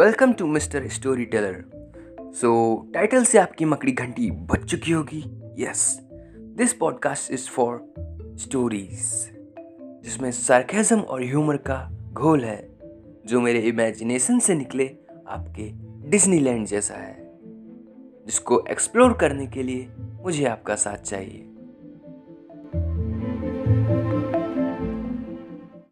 Welcome to mister story teller. So title से आपकी मकड़ी घंटी बज चुकी होगी। Yes, this podcast is for stories जिसमें सार्केज्म और ह्यूमर का घोल है, जो मेरे इमेजिनेशन से निकले आपके डिज्नीलैंड जैसा है, जिसको एक्सप्लोर करने के लिए मुझे आपका साथ चाहिए।